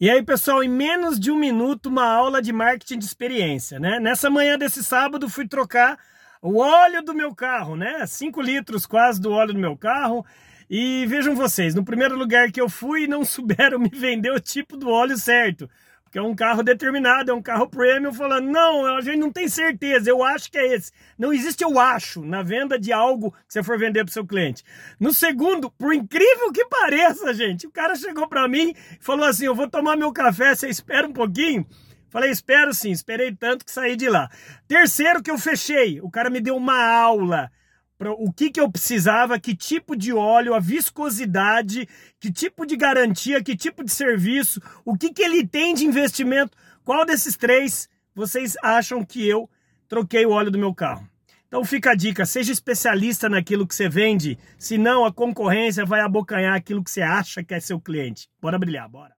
E aí, pessoal, em menos de um minuto, uma aula de marketing de experiência, né? Nessa manhã desse sábado, fui trocar o óleo do meu carro, né? 5 litros quase do óleo do meu carro. E vejam vocês, no primeiro lugar que eu fui, não souberam me vender o tipo do óleo certo. Porque é um carro determinado, é um carro premium, falando, não, a gente não tem certeza, eu acho que é esse. Não existe eu acho na venda de algo que você for vender para o seu cliente. No segundo, por incrível que pareça, gente, o cara chegou para mim e falou assim, eu vou tomar meu café, você espera um pouquinho? Falei, espero sim, esperei tanto que saí de lá. Terceiro que eu fechei, o cara me deu uma aula. O que eu precisava, que tipo de óleo, a viscosidade, que tipo de garantia, que tipo de serviço, o que ele tem de investimento, qual desses três vocês acham que eu troquei o óleo do meu carro? Então fica a dica, seja especialista naquilo que você vende, senão a concorrência vai abocanhar aquilo que você acha que é seu cliente. Bora brilhar, bora!